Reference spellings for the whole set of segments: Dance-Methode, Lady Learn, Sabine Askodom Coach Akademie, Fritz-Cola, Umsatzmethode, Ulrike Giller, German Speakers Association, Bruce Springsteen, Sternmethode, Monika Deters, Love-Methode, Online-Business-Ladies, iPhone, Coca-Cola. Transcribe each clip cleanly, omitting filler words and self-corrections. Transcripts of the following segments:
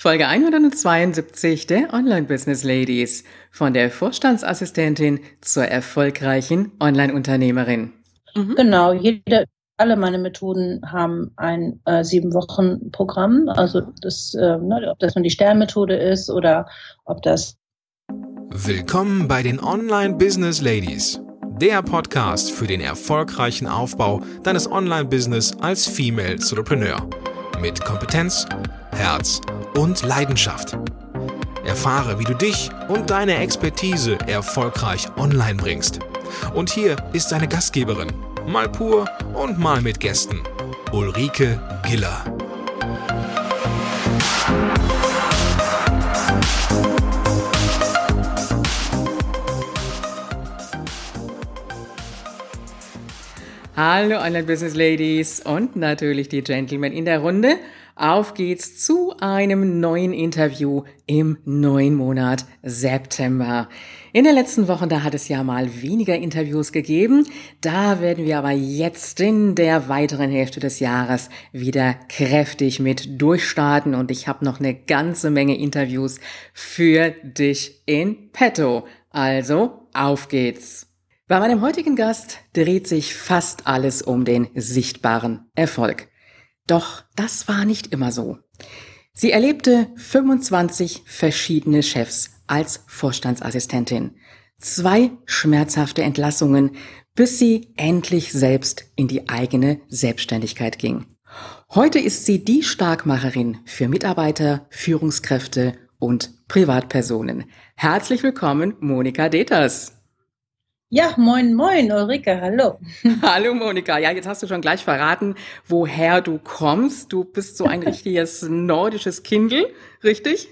Folge 172 der Online-Business-Ladies, von der Vorstandsassistentin zur erfolgreichen Online-Unternehmerin. Mhm. Genau, alle meine Methoden haben ein 7-Wochen-Programm, also das, ob das nun die Sternmethode ist oder ob das... Willkommen bei den Online-Business-Ladies, der Podcast für den erfolgreichen Aufbau deines Online-Business als Female Solopreneur mit Kompetenz, Herz und Leidenschaft. Erfahre, wie du dich und deine Expertise erfolgreich online bringst. Und hier ist deine Gastgeberin, mal pur und mal mit Gästen, Ulrike Giller. Hallo Online-Business-Ladies und natürlich die Gentlemen in der Runde. Auf geht's zu einem neuen Interview im neuen Monat September. In den letzten Wochen, da hat es ja mal weniger Interviews gegeben. Da werden wir aber jetzt in der weiteren Hälfte des Jahres wieder kräftig mit durchstarten. Und ich habe noch eine ganze Menge Interviews für dich in petto. Also, auf geht's! Bei meinem heutigen Gast dreht sich fast alles um den sichtbaren Erfolg. Doch das war nicht immer so. Sie erlebte 25 verschiedene Chefs als Vorstandsassistentin, 2 schmerzhafte Entlassungen, bis sie endlich selbst in die eigene Selbstständigkeit ging. Heute ist sie die Starkmacherin für Mitarbeiter, Führungskräfte und Privatpersonen. Herzlich willkommen, Monika Deters. Ja, moin, moin, Ulrike, hallo. Hallo, Monika. Ja, jetzt hast du schon gleich verraten, woher du kommst. Du bist so ein richtiges nordisches Kindl, richtig?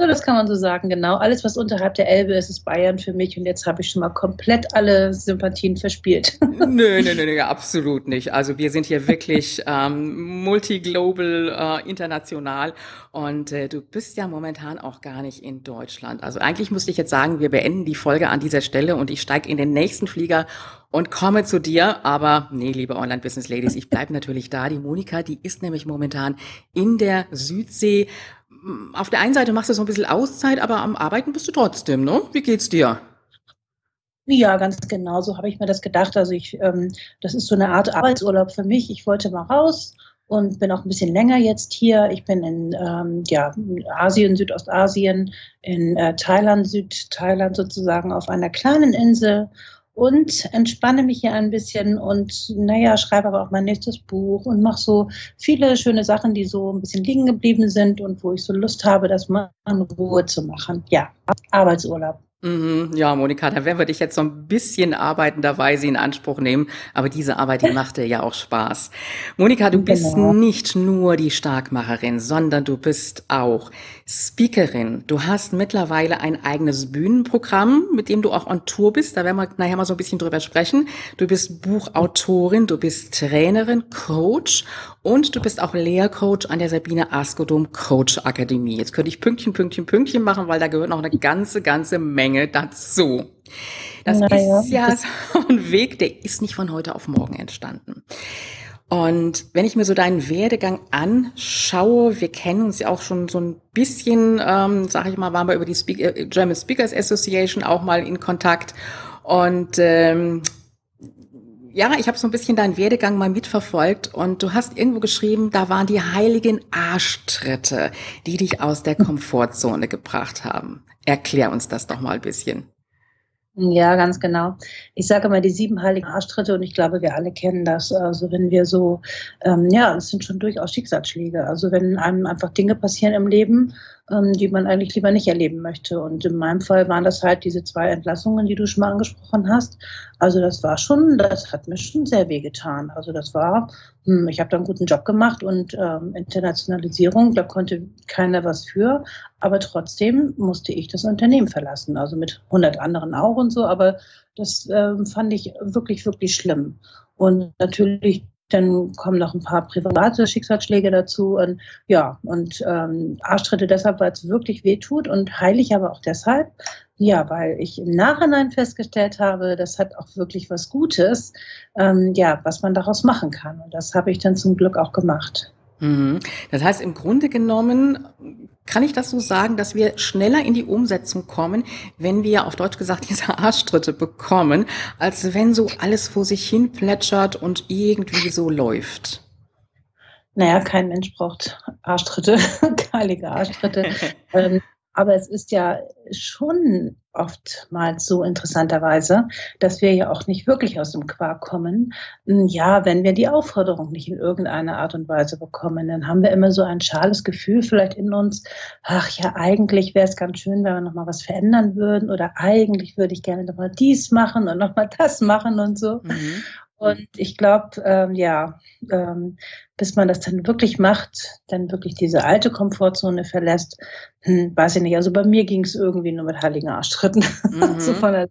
So, das kann man so sagen, genau. Alles, was unterhalb der Elbe ist, ist Bayern für mich. Und jetzt habe ich schon mal komplett alle Sympathien verspielt. Nö, absolut nicht. Also wir sind hier wirklich multiglobal, international. Und du bist ja momentan auch gar nicht in Deutschland. Also eigentlich müsste ich jetzt sagen, wir beenden die Folge an dieser Stelle und ich steige in den nächsten Flieger und komme zu dir, aber nee, liebe Online-Business-Ladies, ich bleibe natürlich da. Die Monika, die ist nämlich momentan in der Südsee. Auf der einen Seite machst du so ein bisschen Auszeit, aber am Arbeiten bist du trotzdem, ne? Wie geht's dir? Ja, ganz genau, so habe ich mir das gedacht. Also das ist so eine Art Arbeitsurlaub für mich. Ich wollte mal raus und bin auch ein bisschen länger jetzt hier. Ich bin in Asien, Südostasien, in Thailand, Südthailand sozusagen auf einer kleinen Insel und entspanne mich hier ein bisschen und schreibe aber auch mein nächstes Buch und mache so viele schöne Sachen, die so ein bisschen liegen geblieben sind und wo ich so Lust habe, das mal in Ruhe zu machen. Ja, Arbeitsurlaub. Ja, Monika, da werden wir dich jetzt so ein bisschen arbeitenderweise in Anspruch nehmen, aber diese Arbeit, die macht dir ja auch Spaß. Monika, du bist nicht nur die Starkmacherin, sondern du bist auch Speakerin. Du hast mittlerweile ein eigenes Bühnenprogramm, mit dem du auch on Tour bist, da werden wir nachher mal so ein bisschen drüber sprechen. Du bist Buchautorin, du bist Trainerin, Coach und du bist auch Lehrcoach an der Sabine Askodom Coach Akademie. Jetzt könnte ich Pünktchen machen, weil da gehört noch eine ganze Menge dazu. Das ist ja so ein Weg, der ist nicht von heute auf morgen entstanden. Und wenn ich mir so deinen Werdegang anschaue, wir kennen uns ja auch schon so ein bisschen, waren wir über die German Speakers Association auch mal in Kontakt. Und ich habe so ein bisschen deinen Werdegang mal mitverfolgt und du hast irgendwo geschrieben, da waren die heiligen Arschtritte, die dich aus der Komfortzone gebracht haben. Erklär uns das doch mal ein bisschen. Ja, ganz genau. Ich sage mal die 7 heiligen Arschtritte und ich glaube, wir alle kennen das. Also wenn wir so, das sind schon durchaus Schicksalsschläge. Also wenn einem einfach Dinge passieren im Leben, die man eigentlich lieber nicht erleben möchte. Und in meinem Fall waren das halt diese 2 Entlassungen, die du schon mal angesprochen hast. Also das hat mir schon sehr wehgetan. Also ich habe da einen guten Job gemacht und Internationalisierung, da konnte keiner was für. Aber trotzdem musste ich das Unternehmen verlassen, also mit 100 anderen auch und so. Aber das fand ich wirklich, wirklich schlimm. Und natürlich, dann kommen noch ein paar private Schicksalsschläge dazu. Und Arschtritte deshalb, weil es wirklich weh tut und heilig aber auch deshalb. Ja, weil ich im Nachhinein festgestellt habe, das hat auch wirklich was Gutes, was man daraus machen kann. Und das habe ich dann zum Glück auch gemacht. Das heißt, im Grunde genommen kann ich das so sagen, dass wir schneller in die Umsetzung kommen, wenn wir auf Deutsch gesagt diese Arschtritte bekommen, als wenn so alles vor sich hin plätschert und irgendwie so läuft? Naja, kein Mensch braucht Arschtritte, heilige Arschtritte. Aber es ist ja schon oftmals so interessanterweise, dass wir ja auch nicht wirklich aus dem Quark kommen. Ja, wenn wir die Aufforderung nicht in irgendeiner Art und Weise bekommen, dann haben wir immer so ein schales Gefühl vielleicht in uns, ach ja, eigentlich wäre es ganz schön, wenn wir nochmal was verändern würden oder eigentlich würde ich gerne nochmal dies machen und nochmal das machen und so. Mhm. Und ich glaube, bis man das dann wirklich macht, dann wirklich diese alte Komfortzone verlässt, weiß ich nicht. Also bei mir ging es irgendwie nur mit heiligen Arschtritten. Mhm. So von der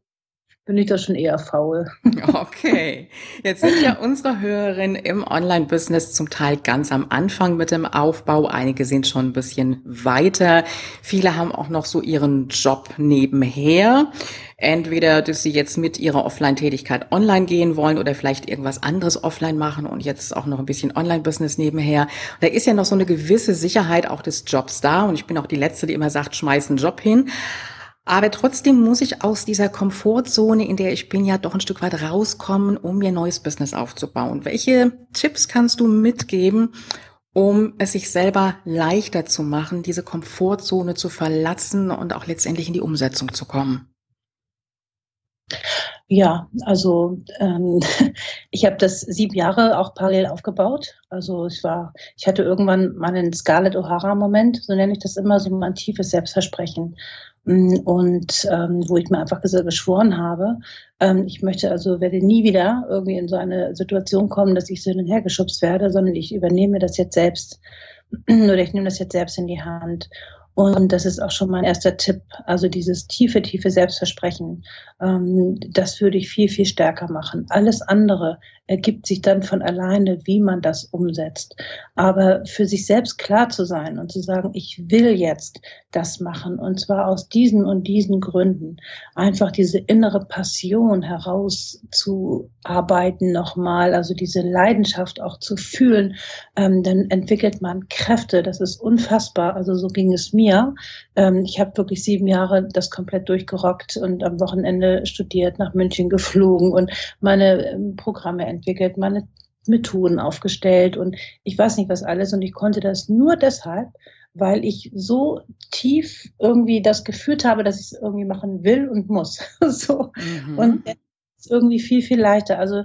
bin ich da schon eher faul. Okay, jetzt sind ja unsere Hörerinnen im Online-Business zum Teil ganz am Anfang mit dem Aufbau. Einige sind schon ein bisschen weiter. Viele haben auch noch so ihren Job nebenher. Entweder, dass sie jetzt mit ihrer Offline-Tätigkeit online gehen wollen oder vielleicht irgendwas anderes offline machen und jetzt auch noch ein bisschen Online-Business nebenher. Und da ist ja noch so eine gewisse Sicherheit auch des Jobs da. Und ich bin auch die Letzte, die immer sagt, schmeiß einen Job hin. Aber trotzdem muss ich aus dieser Komfortzone, in der ich bin, ja doch ein Stück weit rauskommen, um mir neues Business aufzubauen. Welche Tipps kannst du mitgeben, um es sich selber leichter zu machen, diese Komfortzone zu verlassen und auch letztendlich in die Umsetzung zu kommen? Ja, also ich habe das 7 Jahre auch parallel aufgebaut. Also ich hatte irgendwann mal einen Scarlett O'Hara-Moment, so nenne ich das immer, so ein tiefes Selbstversprechen. Und wo ich mir einfach geschworen habe, ich möchte also, werde nie wieder irgendwie in so eine Situation kommen, dass ich so hin und her geschubst werde, sondern ich übernehme das jetzt selbst oder ich nehme das jetzt selbst in die Hand. Und das ist auch schon mein erster Tipp, also dieses tiefe, tiefe Selbstversprechen, das würde ich viel, viel stärker machen. Alles andere ergibt sich dann von alleine, wie man das umsetzt. Aber für sich selbst klar zu sein und zu sagen, ich will jetzt das machen und zwar aus diesen und diesen Gründen, einfach diese innere Passion herauszuarbeiten nochmal, also diese Leidenschaft auch zu fühlen, dann entwickelt man Kräfte, das ist unfassbar, also so ging es mir. Ich habe wirklich 7 Jahre das komplett durchgerockt und am Wochenende studiert, nach München geflogen und meine Programme entwickelt, meine Methoden aufgestellt und ich weiß nicht was alles und ich konnte das nur deshalb, weil ich so tief irgendwie das gefühlt habe, dass ich es irgendwie machen will und muss. So. Mhm. Und es ist irgendwie viel, viel leichter. Also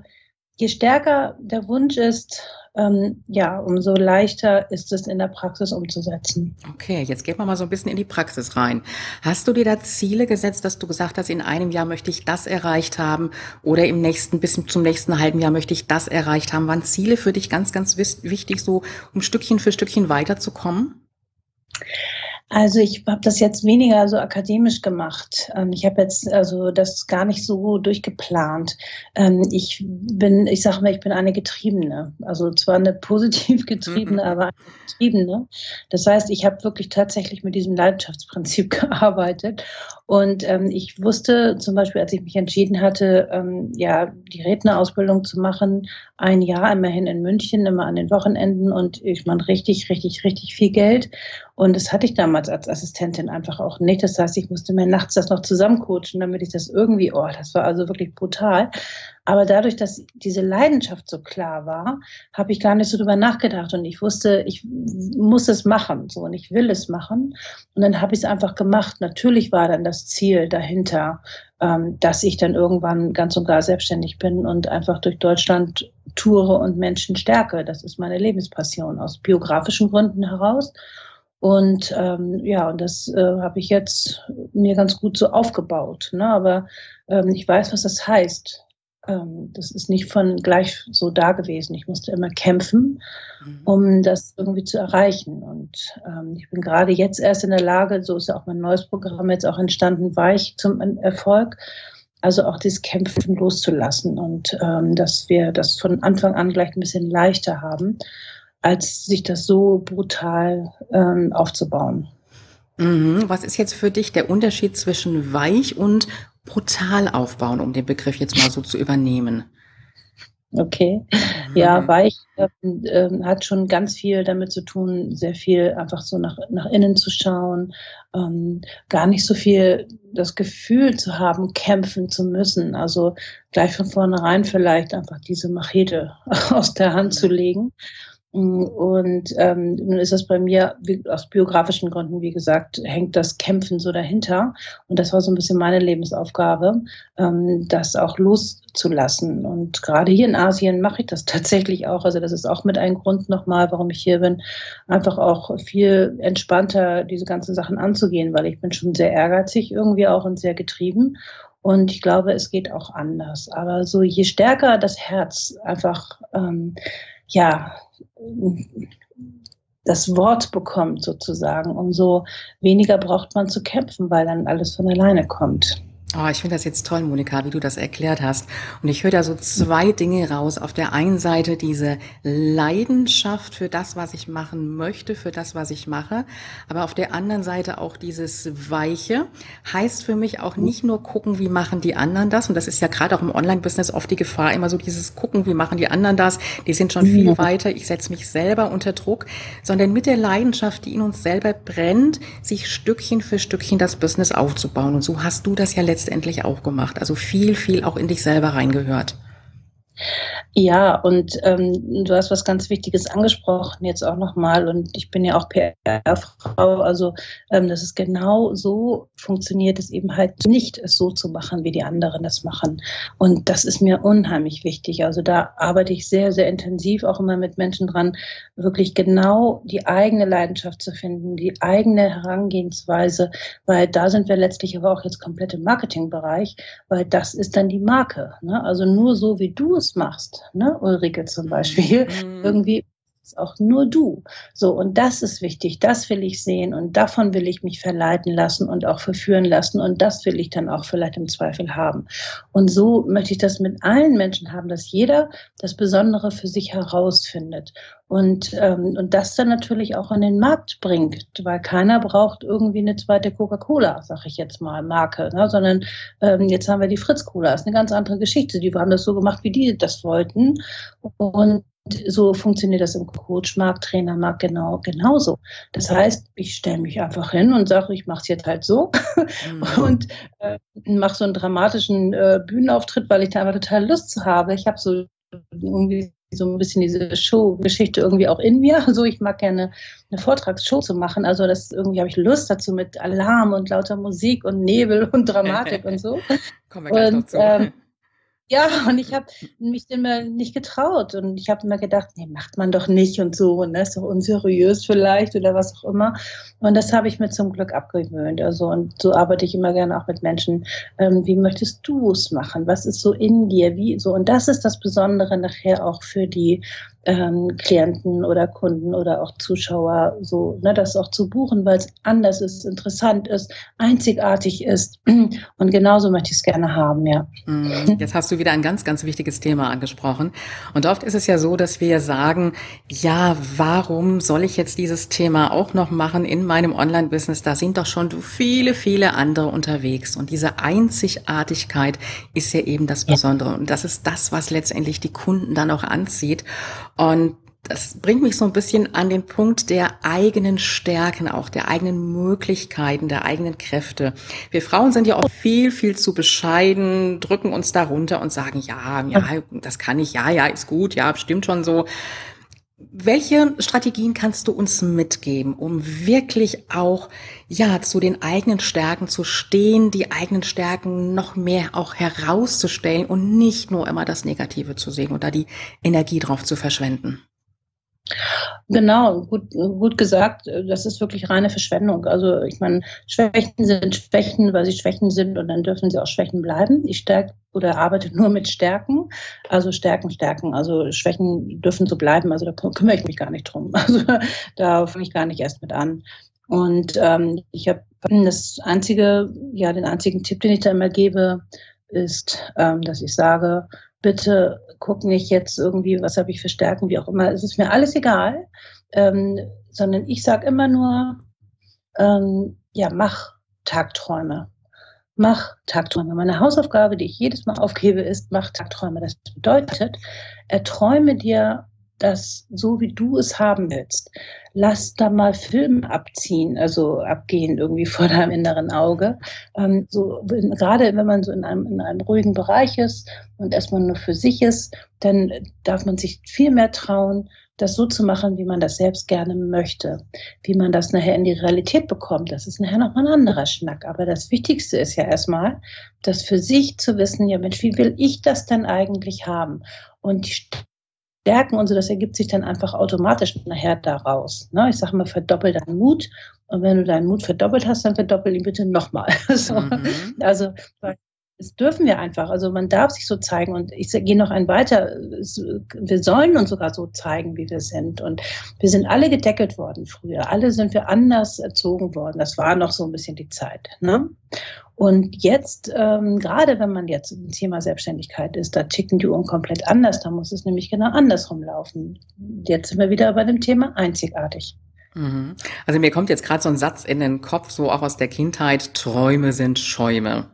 je stärker der Wunsch ist, umso leichter ist es in der Praxis umzusetzen. Okay, jetzt gehen wir mal so ein bisschen in die Praxis rein. Hast du dir da Ziele gesetzt, dass du gesagt hast, in einem Jahr möchte ich das erreicht haben oder im nächsten, bis zum nächsten halben Jahr möchte ich das erreicht haben? Waren Ziele für dich ganz, ganz wichtig, so um Stückchen für Stückchen weiterzukommen? Also ich habe das jetzt weniger so akademisch gemacht. Ich habe jetzt also das gar nicht so durchgeplant. Ich bin eine Getriebene. Also zwar eine positiv Getriebene, aber eine Getriebene. Das heißt, ich habe wirklich tatsächlich mit diesem Leidenschaftsprinzip gearbeitet. Und ich wusste zum Beispiel, als ich mich entschieden hatte, die Rednerausbildung zu machen, ein Jahr immerhin in München, immer an den Wochenenden und ich meine richtig, richtig, richtig viel Geld. Und das hatte ich damals als Assistentin einfach auch nicht. Das heißt, ich musste mir nachts das noch zusammencoachen, damit ich das irgendwie, das war also wirklich brutal. Aber dadurch, dass diese Leidenschaft so klar war, habe ich gar nicht so drüber nachgedacht. Und ich wusste, ich muss es machen, so, und ich will es machen. Und dann habe ich es einfach gemacht. Natürlich war dann das Ziel dahinter, dass ich dann irgendwann ganz und gar selbstständig bin und einfach durch Deutschland toure und Menschen stärke. Das ist meine Lebenspassion aus biografischen Gründen heraus. Und das habe ich jetzt mir ganz gut so aufgebaut. Ne? Aber ich weiß, was das heißt. Das ist nicht von gleich so da gewesen. Ich musste immer kämpfen, um das irgendwie zu erreichen. Und ich bin gerade jetzt erst in der Lage, so ist ja auch mein neues Programm jetzt auch entstanden, Weich zum Erfolg, also auch dieses Kämpfen loszulassen und dass wir das von Anfang an gleich ein bisschen leichter haben, als sich das so brutal aufzubauen. Mhm. Was ist jetzt für dich der Unterschied zwischen weich und brutal aufbauen, um den Begriff jetzt mal so zu übernehmen? Okay, ja, weich hat schon ganz viel damit zu tun, sehr viel einfach so nach innen zu schauen, gar nicht so viel das Gefühl zu haben, kämpfen zu müssen, also gleich von vornherein vielleicht einfach diese Machete aus der Hand zu legen. Und nun ist das bei mir aus biografischen Gründen, wie gesagt, hängt das Kämpfen so dahinter. Und das war so ein bisschen meine Lebensaufgabe, das auch loszulassen. Und gerade hier in Asien mache ich das tatsächlich auch. Also das ist auch mit ein Grund nochmal, warum ich hier bin, einfach auch viel entspannter diese ganzen Sachen anzugehen, weil ich bin schon sehr ehrgeizig irgendwie auch und sehr getrieben. Und ich glaube, es geht auch anders. Aber so je stärker das Herz einfach, ja, das Wort bekommt sozusagen, umso weniger braucht man zu kämpfen, weil dann alles von alleine kommt. Oh, ich finde das jetzt toll, Monika, wie du das erklärt hast. Und ich höre da so zwei Dinge raus. Auf der einen Seite diese Leidenschaft für das, was ich machen möchte, für das, was ich mache. Aber auf der anderen Seite auch dieses Weiche. Heißt für mich auch nicht nur gucken, wie machen die anderen das. Und das ist ja gerade auch im Online-Business oft die Gefahr, immer so dieses gucken, wie machen die anderen das. Die sind schon viel weiter. Ich setze mich selber unter Druck. Sondern mit der Leidenschaft, die in uns selber brennt, sich Stückchen für Stückchen das Business aufzubauen. Und so hast du das ja letztendlich auch gemacht, also viel, viel auch in dich selber reingehört. Ja, und du hast was ganz Wichtiges angesprochen jetzt auch nochmal, und ich bin ja auch PR-Frau, also das ist genau so, funktioniert es eben halt nicht, es so zu machen, wie die anderen das machen, und das ist mir unheimlich wichtig, also da arbeite ich sehr, sehr intensiv auch immer mit Menschen dran, wirklich genau die eigene Leidenschaft zu finden, die eigene Herangehensweise, weil da sind wir letztlich aber auch jetzt komplett im Marketingbereich, weil das ist dann die Marke, ne? Also nur so, wie du es machst, ne, Ulrike zum Beispiel, irgendwie ist auch nur du. So, und das ist wichtig, das will ich sehen und davon will ich mich verleiten lassen und auch verführen lassen und das will ich dann auch vielleicht im Zweifel haben. Und so möchte ich das mit allen Menschen haben, dass jeder das Besondere für sich herausfindet. Und das dann natürlich auch an den Markt bringt, weil keiner braucht irgendwie eine zweite Coca-Cola, sag ich jetzt mal, Marke, ne? Sondern jetzt haben wir die Fritz-Cola, ist eine ganz andere Geschichte. Die haben das so gemacht, wie die das wollten, und so funktioniert das im Coachmarkt, Trainermarkt genauso. Das heißt, ich stelle mich einfach hin und sage, ich mache es jetzt halt so und mache so einen dramatischen Bühnenauftritt, weil ich da aber total Lust zu habe. Ich habe so irgendwie so ein bisschen diese Show-Geschichte irgendwie auch in mir. Also ich mag gerne eine Vortragsshow zu machen. Also das irgendwie habe ich Lust dazu mit Alarm und lauter Musik und Nebel und Dramatik und so. Kommen wir gleich noch zu. Ja, und ich habe mich immer nicht getraut und ich habe immer gedacht, nee, macht man doch nicht und so, und das ist doch unseriös vielleicht oder was auch immer, und das habe ich mir zum Glück abgewöhnt, also, und so arbeite ich immer gerne auch mit Menschen, wie möchtest du es machen, was ist so in dir, wie so, und das ist das Besondere nachher auch für die Klienten oder Kunden oder auch Zuschauer, so, ne, das auch zu buchen, weil es anders ist, interessant ist, einzigartig ist, und genauso möchte ich es gerne haben, ja. Jetzt hast du wieder ein ganz, ganz wichtiges Thema angesprochen, und oft ist es ja so, dass wir sagen, ja, warum soll ich jetzt dieses Thema auch noch machen in meinem Online-Business, da sind doch schon viele, viele andere unterwegs, und diese Einzigartigkeit ist ja eben das Besondere, ja. Und das ist das, was letztendlich die Kunden dann auch anzieht. Und das bringt mich so ein bisschen an den Punkt der eigenen Stärken, auch der eigenen Möglichkeiten, der eigenen Kräfte. Wir Frauen sind ja auch viel, viel zu bescheiden, drücken uns da runter und sagen, ja, das kann ich, ja, ist gut, ja, stimmt schon so. Welche Strategien kannst du uns mitgeben, um wirklich auch, ja, zu den eigenen Stärken zu stehen, die eigenen Stärken noch mehr auch herauszustellen und nicht nur immer das Negative zu sehen oder die Energie drauf zu verschwenden? Genau, gut gesagt, das ist wirklich reine Verschwendung. Also ich meine, Schwächen sind Schwächen, weil sie Schwächen sind, und dann dürfen sie auch Schwächen bleiben. Ich stärke oder arbeite nur mit Stärken, also Stärken. Also Schwächen dürfen so bleiben, also da kümmere ich mich gar nicht drum. Also da fange ich gar nicht erst mit an. Und ich habe den einzigen Tipp, den ich da immer gebe, ist, dass ich sage, bitte guck nicht jetzt irgendwie, was habe ich für Stärken, wie auch immer. Es ist mir alles egal, sondern ich sage immer nur, mach Tagträume. mach Tagträume. Meine Hausaufgabe, die ich jedes Mal aufgebe, ist, mach Tagträume. Das bedeutet, erträume dir das so, wie du es haben willst. Lass da mal Filme abgehen irgendwie vor deinem inneren Auge. Gerade wenn man so in einem ruhigen Bereich ist und erstmal nur für sich ist, dann darf man sich viel mehr trauen, das so zu machen, wie man das selbst gerne möchte. Wie man das nachher in die Realität bekommt, das ist nachher nochmal ein anderer Schnack. Aber das Wichtigste ist ja erstmal, das für sich zu wissen, ja Mensch, wie will ich das denn eigentlich haben? Und die Stärken und so, das ergibt sich dann einfach automatisch nachher daraus. Ne? Ich sage mal, verdoppel deinen Mut. Und wenn du deinen Mut verdoppelt hast, dann verdoppel ihn bitte nochmal. So. Mhm. Also, das dürfen wir einfach. Also man darf sich so zeigen. Und ich gehe noch einen weiter. Wir sollen uns sogar so zeigen, wie wir sind. Und wir sind alle gedeckelt worden früher. Alle sind wir anders erzogen worden. Das war noch so ein bisschen die Zeit. Ne? Und jetzt, gerade wenn man jetzt im Thema Selbstständigkeit ist, da ticken die Uhren komplett anders. Da muss es nämlich genau andersrum laufen. Jetzt sind wir wieder bei dem Thema einzigartig. Mhm. Also mir kommt jetzt gerade so ein Satz in den Kopf, so auch aus der Kindheit, Träume sind Schäume.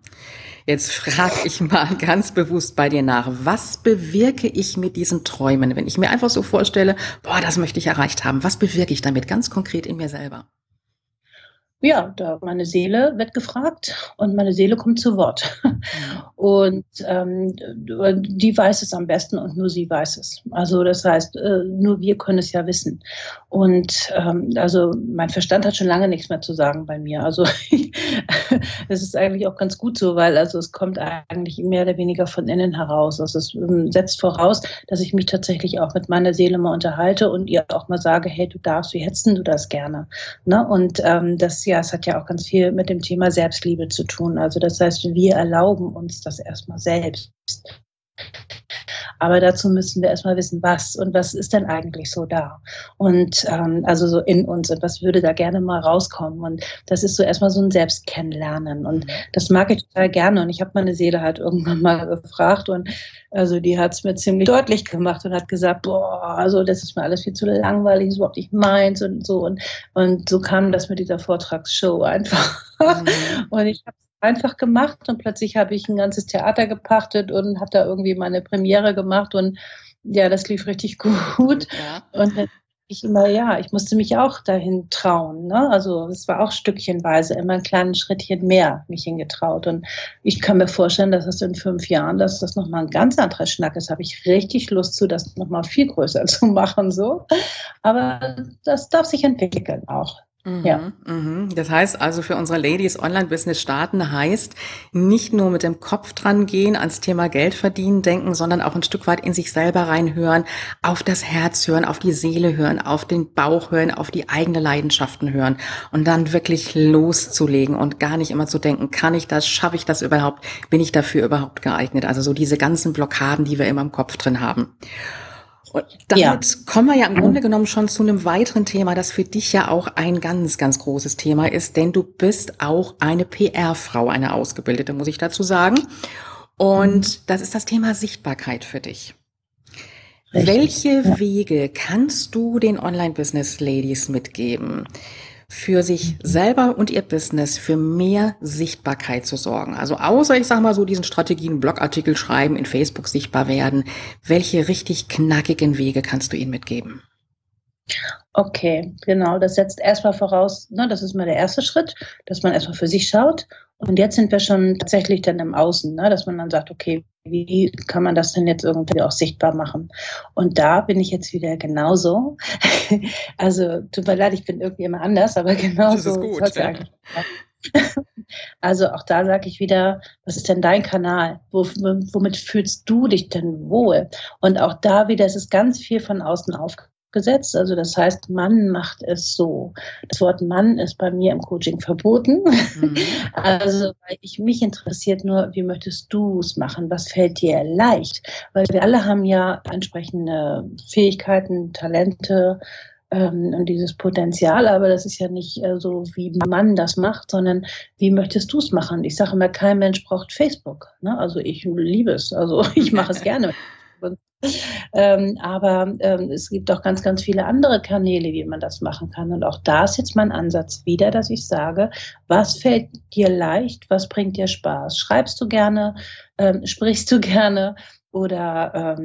Jetzt frage ich mal ganz bewusst bei dir nach, was bewirke ich mit diesen Träumen? Wenn ich mir einfach so vorstelle, boah, das möchte ich erreicht haben, was bewirke ich damit ganz konkret in mir selber? Ja, meine Seele wird gefragt und meine Seele kommt zu Wort. Und die weiß es am besten und nur sie weiß es. Also das heißt, nur wir können es ja wissen. Und also mein Verstand hat schon lange nichts mehr zu sagen bei mir. Also es ist eigentlich auch ganz gut so, weil also es kommt eigentlich mehr oder weniger von innen heraus. Also es setzt voraus, dass ich mich tatsächlich auch mit meiner Seele mal unterhalte und ihr auch mal sage, hey, du darfst, wie hättest du das gerne? Ne? Und es hat ja auch ganz viel mit dem Thema Selbstliebe zu tun. Also das heißt, wir erlauben uns das erstmal selbst. Aber dazu müssen wir erstmal wissen, was und was ist denn eigentlich so da? Und also so in uns und was würde da gerne mal rauskommen? Und das ist so erstmal so ein Selbstkennenlernen und das mag ich total gerne. Und ich habe meine Seele halt irgendwann mal gefragt und also die hat es mir ziemlich deutlich gemacht und hat gesagt, boah, also das ist mir alles viel zu langweilig, ist überhaupt nicht meins und so. Und so kam das mit dieser Vortragsshow einfach. Mhm. Und ich habe einfach gemacht und plötzlich habe ich ein ganzes Theater gepachtet und habe da irgendwie meine Premiere gemacht und ja, das lief richtig gut. Ja. Und dann ich musste mich auch dahin trauen. Ne? Also es war auch stückchenweise, immer ein kleines Schrittchen mehr mich hingetraut. Und ich kann mir vorstellen, dass das in 5 Jahren, dass das nochmal ein ganz anderer Schnack ist. Habe ich richtig Lust zu, das nochmal viel größer zu machen. So. Aber das darf sich entwickeln auch. Ja. Das heißt also für unsere Ladies, Online-Business starten heißt nicht nur mit dem Kopf dran gehen, ans Thema Geld verdienen denken, sondern auch ein Stück weit in sich selber reinhören, auf das Herz hören, auf die Seele hören, auf den Bauch hören, auf die eigene Leidenschaften hören und dann wirklich loszulegen und gar nicht immer zu denken, kann ich das, schaffe ich das überhaupt, bin ich dafür überhaupt geeignet? Also so diese ganzen Blockaden, die wir immer im Kopf drin haben. Und damit kommen wir ja im Grunde genommen schon zu einem weiteren Thema, das für dich ja auch ein ganz, ganz großes Thema ist, denn du bist auch eine PR-Frau, eine Ausgebildete, muss ich dazu sagen. Und das ist das Thema Sichtbarkeit für dich. Richtig. Welche Wege kannst du den Online-Business-Ladies mitgeben, für sich selber und ihr Business für mehr Sichtbarkeit zu sorgen? Also außer, ich sag mal so, diesen Strategien, Blogartikel schreiben, in Facebook sichtbar werden. Welche richtig knackigen Wege kannst du ihnen mitgeben? Okay, genau. Das setzt erstmal voraus, ne, das ist mal der erste Schritt, dass man erstmal für sich schaut. Und jetzt sind wir schon tatsächlich dann im Außen, ne, dass man dann sagt, okay, wie kann man das denn jetzt irgendwie auch sichtbar machen? Und da bin ich jetzt wieder genauso. Also tut mir leid, ich bin irgendwie immer anders, aber genauso. Das ist gut, ja. Also auch da sage ich wieder, was ist denn dein Kanal? Womit fühlst du dich denn wohl? Und auch da wieder, es ist ganz viel von außen aufgesetzt. Also das heißt, Mann macht es so. Das Wort Mann ist bei mir im Coaching verboten. Mhm. Also mich interessiert nur, wie möchtest du es machen? Was fällt dir leicht? Weil wir alle haben ja entsprechende Fähigkeiten, Talente, und dieses Potenzial, aber das ist ja nicht so, wie man das macht, sondern wie möchtest du es machen? Ich sage immer, kein Mensch braucht Facebook. Ne? Also ich liebe es, also ich mache es gerne. übrigens. Aber es gibt auch ganz, ganz viele andere Kanäle, wie man das machen kann. Und auch da ist jetzt mein Ansatz wieder, dass ich sage, was fällt dir leicht, was bringt dir Spaß? Schreibst du gerne, sprichst du gerne oder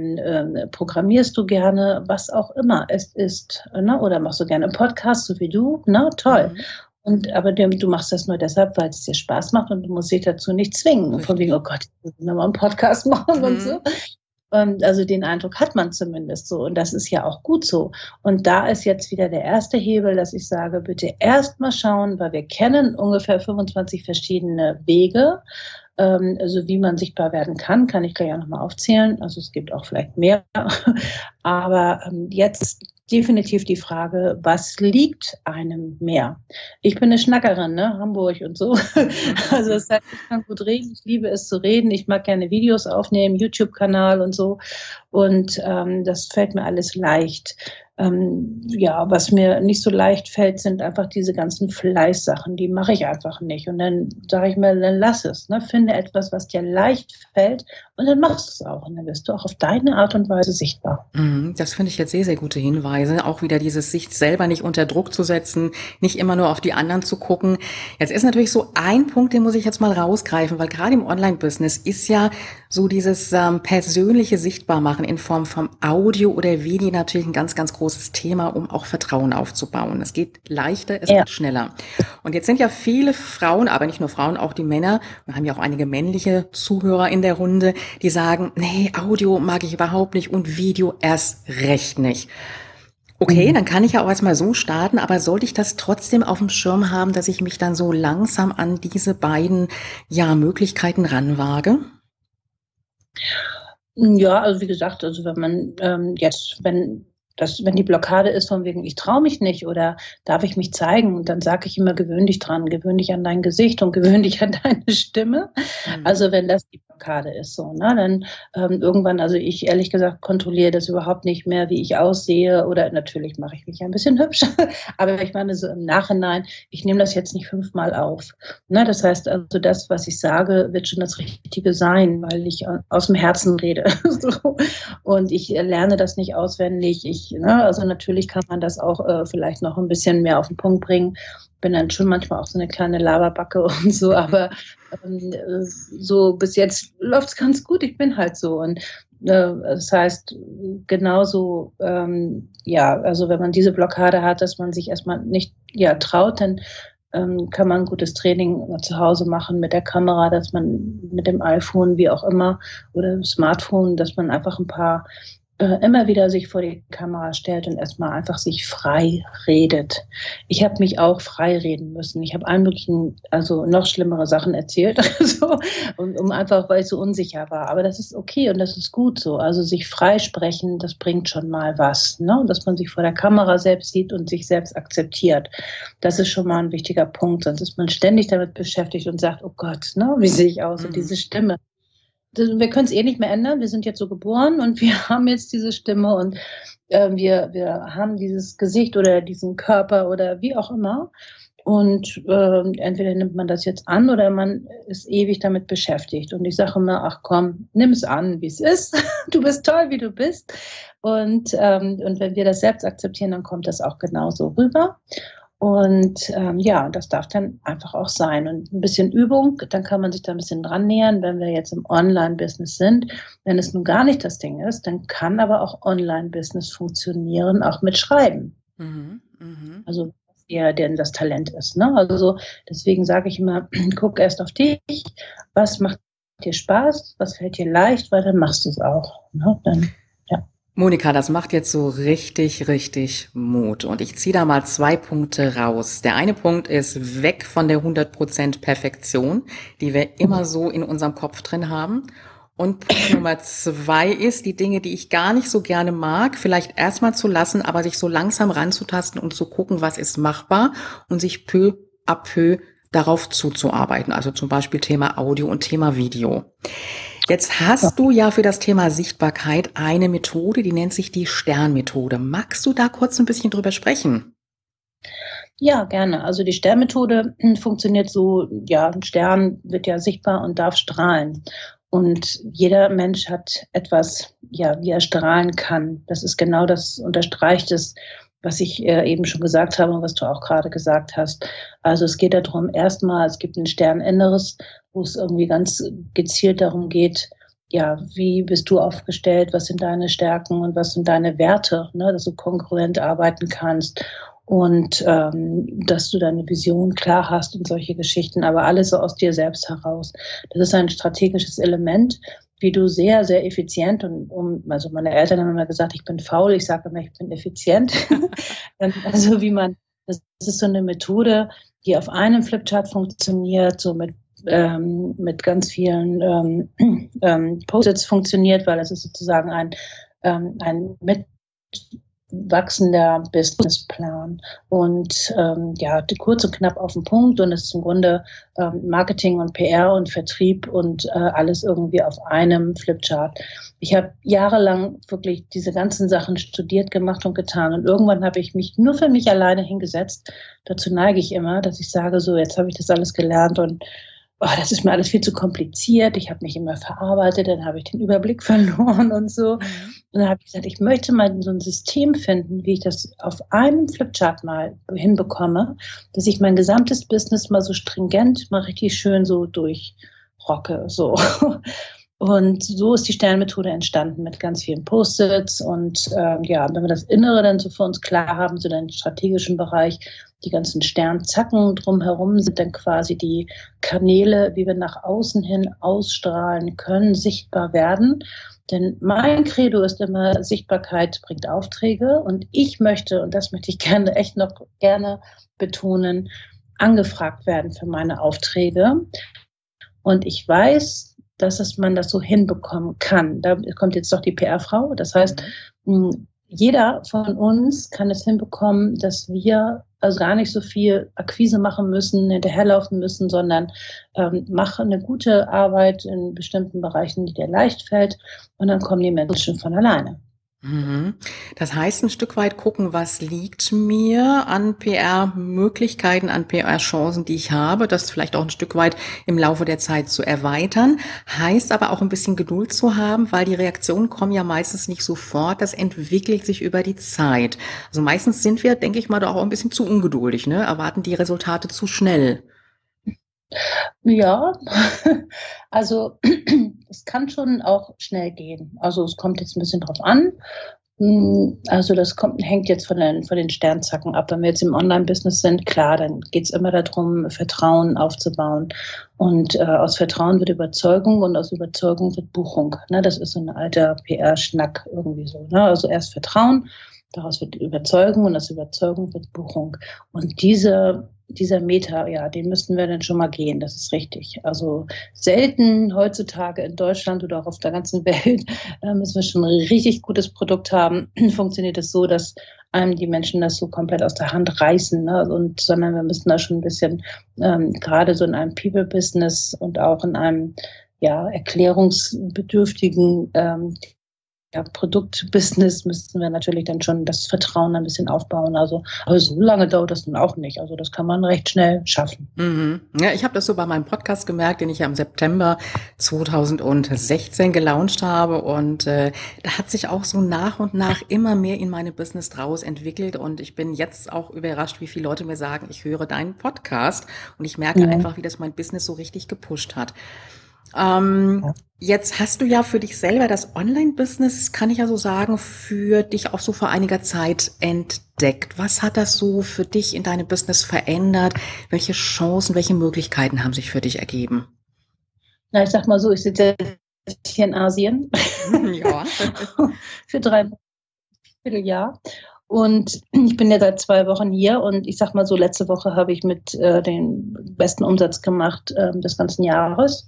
programmierst du gerne, was auch immer es ist. Ne? Oder machst du gerne einen Podcast, so wie du? Na, toll. Mhm. Aber du machst das nur deshalb, weil es dir Spaß macht und du musst dich dazu nicht zwingen. Richtig. Von wegen, oh Gott, ich muss nochmal einen Podcast machen und so. Also den Eindruck hat man zumindest so und das ist ja auch gut so. Und da ist jetzt wieder der erste Hebel, dass ich sage, bitte erst mal schauen, weil wir kennen ungefähr 25 verschiedene Wege, also wie man sichtbar werden kann ich gleich auch nochmal aufzählen, also es gibt auch vielleicht mehr, aber jetzt definitiv die Frage, was liegt einem mehr? Ich bin eine Schnackerin, ne? Hamburg und so. Also das heißt, ich kann gut reden, ich liebe es zu reden, ich mag gerne Videos aufnehmen, YouTube-Kanal und so. Und das fällt mir alles leicht. Was mir nicht so leicht fällt, sind einfach diese ganzen Fleißsachen, die mache ich einfach nicht. Und dann sage ich mir, dann lass es, ne? Finde etwas, was dir leicht fällt und dann machst du es auch. Und dann wirst du auch auf deine Art und Weise sichtbar. Das finde ich jetzt sehr, sehr gute Hinweise. Auch wieder dieses, sich selber nicht unter Druck zu setzen, nicht immer nur auf die anderen zu gucken. Jetzt ist natürlich so ein Punkt, den muss ich jetzt mal rausgreifen, weil gerade im Online-Business ist ja so dieses persönliche Sichtbarmachen in Form von Audio oder Video natürlich ein ganz, ganz großes Thema, um auch Vertrauen aufzubauen. Es geht leichter, es geht schneller. Und jetzt sind ja viele Frauen, aber nicht nur Frauen, auch die Männer, wir haben ja auch einige männliche Zuhörer in der Runde, die sagen, nee, Audio mag ich überhaupt nicht und Video erst recht nicht. Okay, dann kann ich ja auch erstmal so starten, aber sollte ich das trotzdem auf dem Schirm haben, dass ich mich dann so langsam an diese beiden Möglichkeiten ranwage? Ja, also wie gesagt, also wenn die Blockade ist von wegen, ich traue mich nicht oder darf ich mich zeigen, und dann sage ich immer, gewöhn dich dran, gewöhn dich an dein Gesicht und gewöhn dich an deine Stimme. Mhm. Also wenn das die Blockade ist, so, ne, dann irgendwann, also ich ehrlich gesagt kontrolliere das überhaupt nicht mehr, wie ich aussehe, oder natürlich mache ich mich ein bisschen hübsch, aber ich meine so im Nachhinein, ich nehme das jetzt nicht 5-mal auf. Ne, das heißt also, das, was ich sage, wird schon das Richtige sein, weil ich aus dem Herzen rede. So. Und ich lerne das nicht auswendig, also natürlich kann man das auch vielleicht noch ein bisschen mehr auf den Punkt bringen. Bin dann schon manchmal auch so eine kleine Laberbacke und so, aber so bis jetzt läuft es ganz gut. Ich bin halt so. Und das heißt, genauso, also wenn man diese Blockade hat, dass man sich erstmal nicht traut, dann kann man gutes Training zu Hause machen mit der Kamera, dass man mit dem iPhone, wie auch immer, oder dem Smartphone, dass man einfach ein paar immer wieder sich vor die Kamera stellt und erstmal einfach sich frei redet. Ich habe mich auch frei reden müssen. Ich habe allen möglichen, also noch schlimmere Sachen erzählt, so, einfach, weil ich so unsicher war. Aber das ist okay und das ist gut so. Also sich frei sprechen, das bringt schon mal was, ne? Dass man sich vor der Kamera selbst sieht und sich selbst akzeptiert. Das ist schon mal ein wichtiger Punkt. Sonst ist man ständig damit beschäftigt und sagt, oh Gott, ne? Wie sehe ich aus? Und diese Stimme. Wir können es nicht mehr ändern, wir sind jetzt so geboren und wir haben jetzt diese Stimme und wir haben dieses Gesicht oder diesen Körper oder wie auch immer. Und entweder nimmt man das jetzt an oder man ist ewig damit beschäftigt. Und ich sage immer, ach komm, nimm es an, wie es ist. Du bist toll, wie du bist. Und wenn wir das selbst akzeptieren, dann kommt das auch genauso rüber. Und das darf dann einfach auch sein. Und ein bisschen Übung, dann kann man sich da ein bisschen dran nähern, wenn wir jetzt im Online-Business sind. Wenn es nun gar nicht das Ding ist, dann kann aber auch Online-Business funktionieren, auch mit Schreiben. Mhm, mh. Also was eher denn das Talent ist. Ne? Also deswegen sage ich immer, guck erst auf dich, was macht dir Spaß, was fällt dir leicht, weil dann machst du es auch. Ne? Monika, das macht jetzt so richtig, richtig Mut. Und ich ziehe da mal 2 Punkte raus. Der eine Punkt ist weg von der 100% Perfektion, die wir immer so in unserem Kopf drin haben. Und Punkt Nummer 2 ist, die Dinge, die ich gar nicht so gerne mag, vielleicht erstmal zu lassen, aber sich so langsam ranzutasten und zu gucken, was ist machbar und sich peu à peu darauf zuzuarbeiten. Also zum Beispiel Thema Audio und Thema Video. Jetzt hast du ja für das Thema Sichtbarkeit eine Methode, die nennt sich die Sternmethode. Magst du da kurz ein bisschen drüber sprechen? Ja, gerne. Also die Sternmethode funktioniert so, ein Stern wird ja sichtbar und darf strahlen. Und jeder Mensch hat etwas, ja, wie er strahlen kann. Das ist genau das, unterstreicht es, was ich eben schon gesagt habe und was du auch gerade gesagt hast. Also es geht darum, erstmal, es gibt ein Sterninneres, wo es irgendwie ganz gezielt darum geht, ja, wie bist du aufgestellt, was sind deine Stärken und was sind deine Werte, ne, dass du kongruent arbeiten kannst und dass du deine Vision klar hast und solche Geschichten, aber alles so aus dir selbst heraus. Das ist ein strategisches Element, wie du sehr, sehr effizient und also meine Eltern haben immer gesagt, ich bin faul, ich sage immer, ich bin effizient. Also wie man, das ist so eine Methode, die auf einem Flipchart funktioniert, so mit ganz vielen Post-its funktioniert, weil das ist sozusagen ein mitwachsender Businessplan und ja, kurz und knapp auf den Punkt und es ist im Grunde Marketing und PR und Vertrieb und alles irgendwie auf einem Flipchart. Ich habe jahrelang wirklich diese ganzen Sachen studiert, gemacht und getan und irgendwann habe ich mich nur für mich alleine hingesetzt. Dazu neige ich immer, dass ich sage, so jetzt habe ich das alles gelernt und oh, das ist mir alles viel zu kompliziert, ich habe mich immer verarbeitet, dann habe ich den Überblick verloren und so. Und dann habe ich gesagt, ich möchte mal so ein System finden, wie ich das auf einem Flipchart mal hinbekomme, dass ich mein gesamtes Business mal so stringent, mal richtig schön so durchrocke. So. Und so ist die Sternmethode entstanden mit ganz vielen Post-its und ja, wenn wir das Innere dann so für uns klar haben, so den strategischen Bereich, die ganzen Sternzacken drumherum sind dann quasi die Kanäle, wie wir nach außen hin ausstrahlen können, sichtbar werden. Denn mein Credo ist immer, Sichtbarkeit bringt Aufträge und ich möchte, und das möchte ich gerne, echt noch gerne betonen, angefragt werden für meine Aufträge. Und ich weiß, dass man das so hinbekommen kann. Da kommt jetzt doch die PR-Frau. Das heißt, jeder von uns kann es hinbekommen, dass wir also gar nicht so viel Akquise machen müssen, hinterherlaufen müssen, sondern mache eine gute Arbeit in bestimmten Bereichen, die dir leicht fällt und dann kommen die Menschen von alleine. Das heißt, ein Stück weit gucken, was liegt mir an PR-Möglichkeiten, an PR-Chancen, die ich habe, das vielleicht auch ein Stück weit im Laufe der Zeit zu erweitern, heißt aber auch ein bisschen Geduld zu haben, weil die Reaktionen kommen ja meistens nicht sofort, das entwickelt sich über die Zeit. Also meistens sind wir, denke ich mal, doch auch ein bisschen zu ungeduldig, ne? Erwarten die Resultate zu schnell. Ja, also es kann schon auch schnell gehen. Also es kommt jetzt ein bisschen drauf an. Also das hängt jetzt von den Sternzacken ab. Wenn wir jetzt im Online-Business sind, klar, dann geht es immer darum, Vertrauen aufzubauen. Und aus Vertrauen wird Überzeugung und aus Überzeugung wird Buchung. Ne? Das ist so ein alter PR-Schnack irgendwie so. Ne? Also erst Vertrauen, daraus wird Überzeugung und aus Überzeugung wird Buchung. Und dieser Meter, ja, den müssten wir dann schon mal gehen, das ist richtig. Also selten heutzutage in Deutschland oder auch auf der ganzen Welt müssen wir schon ein richtig gutes Produkt haben. Funktioniert es so, dass einem die Menschen das so komplett aus der Hand reißen, ne? Sondern wir müssen da schon ein bisschen, gerade so in einem People-Business und auch in einem, ja, erklärungsbedürftigen ja, Produktbusiness müssten wir natürlich dann schon das Vertrauen ein bisschen aufbauen. Aber so lange dauert das nun auch nicht. Also das kann man recht schnell schaffen. Mhm. Ja, ich habe das so bei meinem Podcast gemerkt, den ich ja im September 2016 gelauncht habe. Und da hat sich auch so nach und nach immer mehr in meine Business draus entwickelt. Und ich bin jetzt auch überrascht, wie viele Leute mir sagen, ich höre deinen Podcast. Und ich merke einfach, wie das mein Business so richtig gepusht hat. Jetzt hast du ja für dich selber das Online-Business, kann ich ja so sagen, für dich auch so vor einiger Zeit entdeckt. Was hat das so für dich in deinem Business verändert? Welche Chancen, welche Möglichkeiten haben sich für dich ergeben? Na, ich sag mal so, ich sitze jetzt hier in Asien. Ja. Für 3 Vierteljahr. Und ich bin ja seit 2 Wochen hier und ich sag mal so, letzte Woche habe ich mit den besten Umsatz gemacht des ganzen Jahres.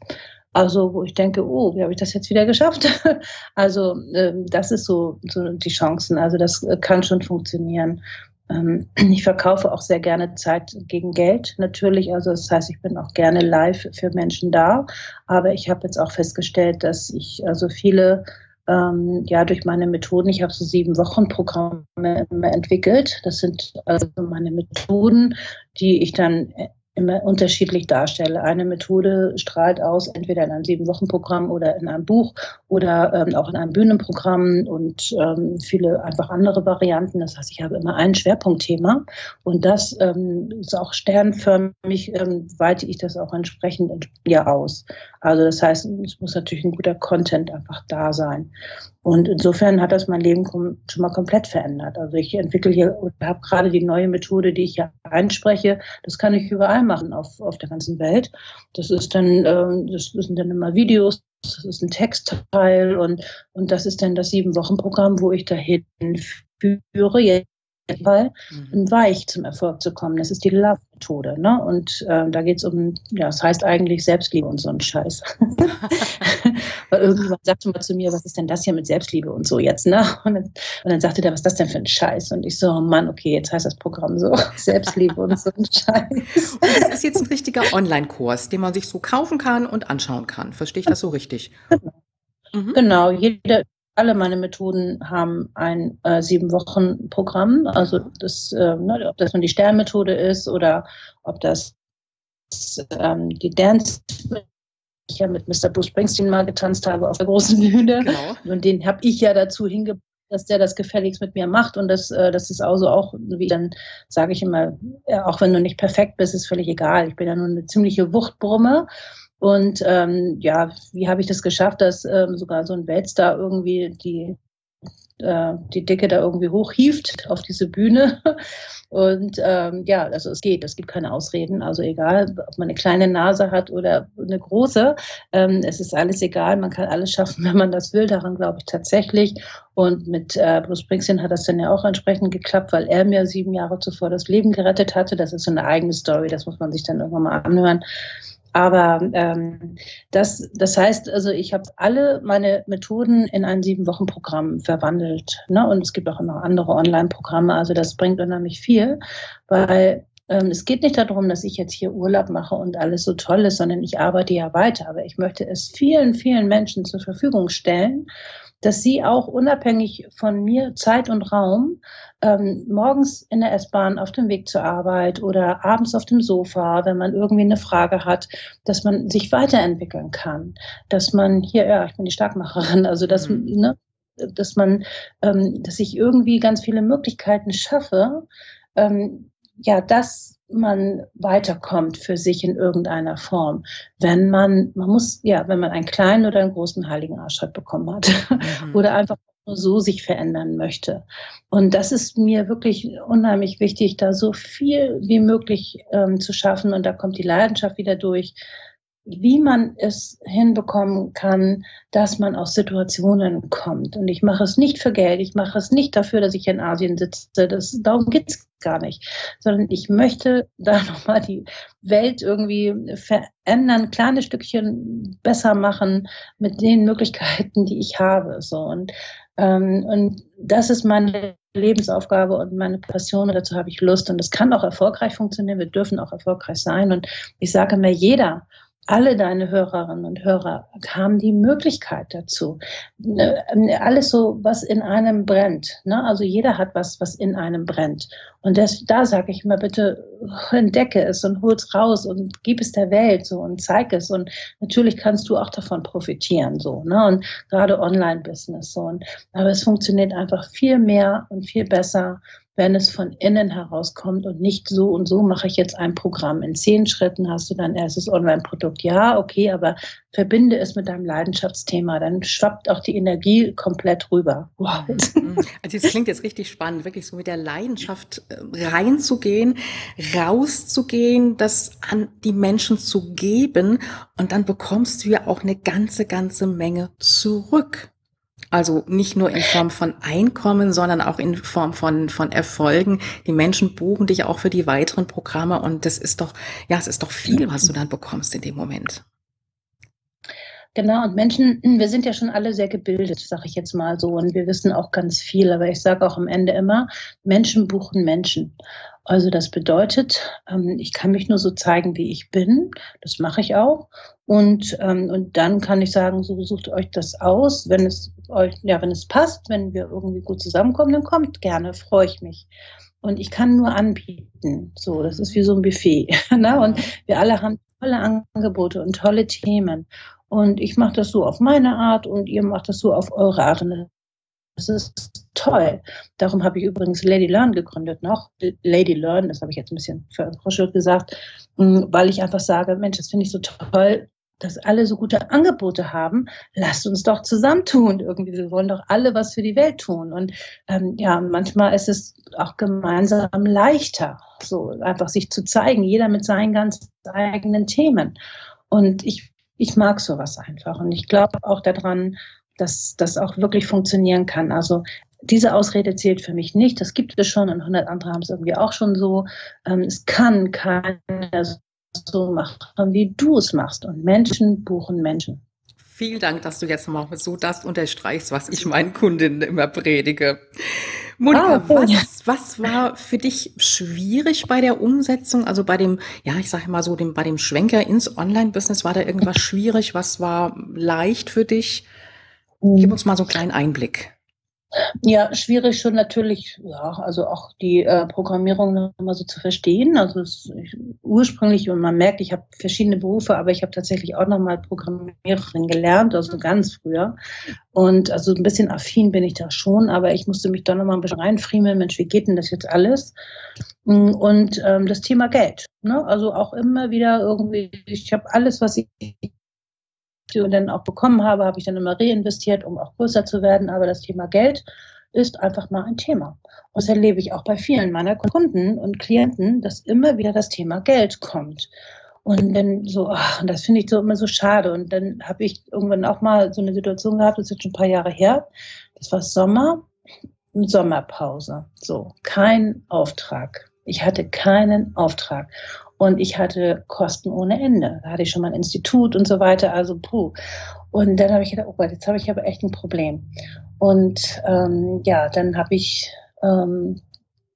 Also wo ich denke, oh, wie habe ich das jetzt wieder geschafft? Also das ist so die Chancen, also das kann schon funktionieren. Ich verkaufe auch sehr gerne Zeit gegen Geld natürlich, also das heißt, ich bin auch gerne live für Menschen da, aber ich habe jetzt auch festgestellt, dass ich also viele ja, durch meine Methoden, ich habe so 7-Wochen-Programme entwickelt. Das sind also meine Methoden, die ich dann immer unterschiedlich darstelle. Eine Methode strahlt aus, entweder in einem 7-Wochen-Programm oder in einem Buch oder auch in einem Bühnenprogramm und viele einfach andere Varianten. Das heißt, ich habe immer ein Schwerpunktthema und das ist auch sternförmig, weite ich das auch entsprechend ja aus. Also das heißt, es muss natürlich ein guter Content einfach da sein. Und insofern hat das mein Leben schon mal komplett verändert. Also ich entwickle hier und habe gerade die neue Methode, die ich hier einspreche. Das kann ich überall machen auf der ganzen Welt. Das ist dann, das sind dann immer Videos, das ist ein Textteil und das ist dann das 7-Wochen-Programm, wo ich dahin führe, jetzt weich zum Erfolg zu kommen. Das ist die Love-Methode, ne? Und da geht es um, ja, das heißt eigentlich Selbstliebe und so ein Scheiß. Weil irgendjemand sagte mal zu mir, was ist denn das hier mit Selbstliebe und so jetzt, ne? Und dann sagte der, was ist das denn für ein Scheiß? Und ich so, oh Mann, okay, jetzt heißt das Programm so, Selbstliebe und so ein Scheiß. Und das ist jetzt ein richtiger Online-Kurs, den man sich so kaufen kann und anschauen kann. Verstehe ich das so richtig? Genau, Genau. Alle meine Methoden haben ein 7-Wochen-Programm, also das, ob das nun die Sternmethode ist oder ob das die Dance-Methode, ich ja mit Mr. Bruce Springsteen mal getanzt habe auf der großen Bühne. Genau. Und den habe ich ja dazu hingebracht, dass der das gefälligst mit mir macht und das ist also auch, wie dann sage ich immer, auch wenn du nicht perfekt bist, ist völlig egal. Ich bin ja nur eine ziemliche Wuchtbrumme. Und ja, wie habe ich das geschafft, dass sogar so ein Weltstar irgendwie die Dicke da irgendwie hochhieft auf diese Bühne? Und ja, also es geht, es gibt keine Ausreden. Also egal, ob man eine kleine Nase hat oder eine große, es ist alles egal. Man kann alles schaffen, wenn man das will. Daran glaube ich tatsächlich. Und mit Bruce Springsteen hat das dann ja auch entsprechend geklappt, weil er mir 7 Jahre zuvor das Leben gerettet hatte. Das ist so eine eigene Story, das muss man sich dann irgendwann mal anhören. Aber das heißt, also ich habe alle meine Methoden in ein 7-Wochen-Programm verwandelt. Ne? Und es gibt auch noch andere Online-Programme. Also das bringt unheimlich viel, weil es geht nicht darum, dass ich jetzt hier Urlaub mache und alles so toll ist, sondern ich arbeite ja weiter. Aber ich möchte es vielen, vielen Menschen zur Verfügung stellen, dass sie auch unabhängig von mir Zeit und Raum morgens in der S-Bahn auf dem Weg zur Arbeit oder abends auf dem Sofa, wenn man irgendwie eine Frage hat, dass man sich weiterentwickeln kann, dass man hier, ja, ich bin die Starkmacherin, also dass, ne, dass man, dass ich irgendwie ganz viele Möglichkeiten schaffe, ja, das man weiterkommt für sich in irgendeiner Form, wenn man muss, ja, wenn man einen kleinen oder einen großen heiligen Arschheit bekommen hat oder einfach nur so sich verändern möchte. Und das ist mir wirklich unheimlich wichtig, da so viel wie möglich zu schaffen und da kommt die Leidenschaft wieder durch, wie man es hinbekommen kann, dass man aus Situationen kommt. Und ich mache es nicht für Geld, ich mache es nicht dafür, dass ich in Asien sitze, darum geht es gar nicht, sondern ich möchte da nochmal die Welt irgendwie verändern, kleine Stückchen besser machen mit den Möglichkeiten, die ich habe. So. Und das ist meine Lebensaufgabe und meine Passion, und dazu habe ich Lust. Und das kann auch erfolgreich funktionieren, wir dürfen auch erfolgreich sein. Und ich sage mir, alle deine Hörerinnen und Hörer haben die Möglichkeit dazu. Alles so, was in einem brennt. Ne? Also jeder hat was, was in einem brennt. Und da sage ich immer, bitte entdecke es und hol es raus und gib es der Welt so und zeig es. Und natürlich kannst du auch davon profitieren. So, ne? Und gerade Online-Business. So. Aber es funktioniert einfach viel mehr und viel besser, wenn es von innen herauskommt und nicht so und so mache ich jetzt ein Programm. In 10 Schritten hast du dein erstes Online-Produkt. Ja, okay, aber verbinde es mit deinem Leidenschaftsthema. Dann schwappt auch die Energie komplett rüber. Wow. Also das klingt jetzt richtig spannend, wirklich so mit der Leidenschaft reinzugehen, rauszugehen, das an die Menschen zu geben und dann bekommst du ja auch eine ganze Menge zurück. Also nicht nur in Form von Einkommen, sondern auch in Form von Erfolgen. Die Menschen buchen dich auch für die weiteren Programme und das ist doch, ja, es ist doch viel, was du dann bekommst in dem Moment. Genau, und Menschen, wir sind ja schon alle sehr gebildet, sage ich jetzt mal so, und wir wissen auch ganz viel, aber ich sage auch am Ende immer, Menschen buchen Menschen. Also das bedeutet, ich kann mich nur so zeigen, wie ich bin, das mache ich auch. Und dann kann ich sagen, so sucht euch das aus, wenn es euch, ja, wenn es passt, wenn wir irgendwie gut zusammenkommen, dann kommt gerne, freue ich mich. Und ich kann nur anbieten. So, das ist wie so ein Buffet. Ne? Und wir alle haben tolle Angebote und tolle Themen. Und ich mache das so auf meine Art und ihr macht das so auf eure Art. Das ist toll. Darum habe ich übrigens Lady Learn gegründet noch. Lady Learn, das habe ich jetzt ein bisschen verruschelt gesagt, weil ich einfach sage, Mensch, das finde ich so toll, dass alle so gute Angebote haben. Lasst uns doch zusammentun irgendwie. Wir wollen doch alle was für die Welt tun. Und ja, manchmal ist es auch gemeinsam leichter, so einfach sich zu zeigen, jeder mit seinen ganz eigenen Themen. Und ich mag sowas einfach. Und ich glaube auch daran, dass das auch wirklich funktionieren kann. Also diese Ausrede zählt für mich nicht. Das gibt es schon und 100 andere haben es irgendwie auch schon so. Es kann keiner so machen, wie du es machst. Und Menschen buchen Menschen. Vielen Dank, dass du jetzt nochmal so das unterstreichst, was ich meinen Kundinnen immer predige. Monika, was war für dich schwierig bei der Umsetzung? Also bei dem, ja, ich sage mal so, bei dem Schwenker ins Online-Business, war da irgendwas schwierig? Was war leicht für dich? Gib uns mal so einen kleinen Einblick. Ja, schwierig schon natürlich, ja, also auch die Programmierung noch mal so zu verstehen. Also ursprünglich, und man merkt, ich habe verschiedene Berufe, aber ich habe tatsächlich auch nochmal Programmiererin gelernt, also ganz früher. Und also ein bisschen affin bin ich da schon, aber ich musste mich da nochmal ein bisschen reinfriemeln. Mensch, wie geht denn das jetzt alles? Und das Thema Geld, ne? Also auch immer wieder irgendwie, ich habe alles, was ich und dann auch bekommen habe, habe ich dann immer reinvestiert, um auch größer zu werden. Aber das Thema Geld ist einfach mal ein Thema. Und das erlebe ich auch bei vielen meiner Kunden und Klienten, dass immer wieder das Thema Geld kommt. Und dann so, ach, das finde ich so immer so schade. Und dann habe ich irgendwann auch mal so eine Situation gehabt, das ist jetzt schon ein paar Jahre her, das war Sommer, Sommerpause. So, kein Auftrag. Ich hatte keinen Auftrag. Und ich hatte Kosten ohne Ende. Da hatte ich schon mal ein Institut und so weiter, also puh. Und dann habe ich gedacht, oh Gott, jetzt habe ich aber echt ein Problem. Und ja, dann habe ich,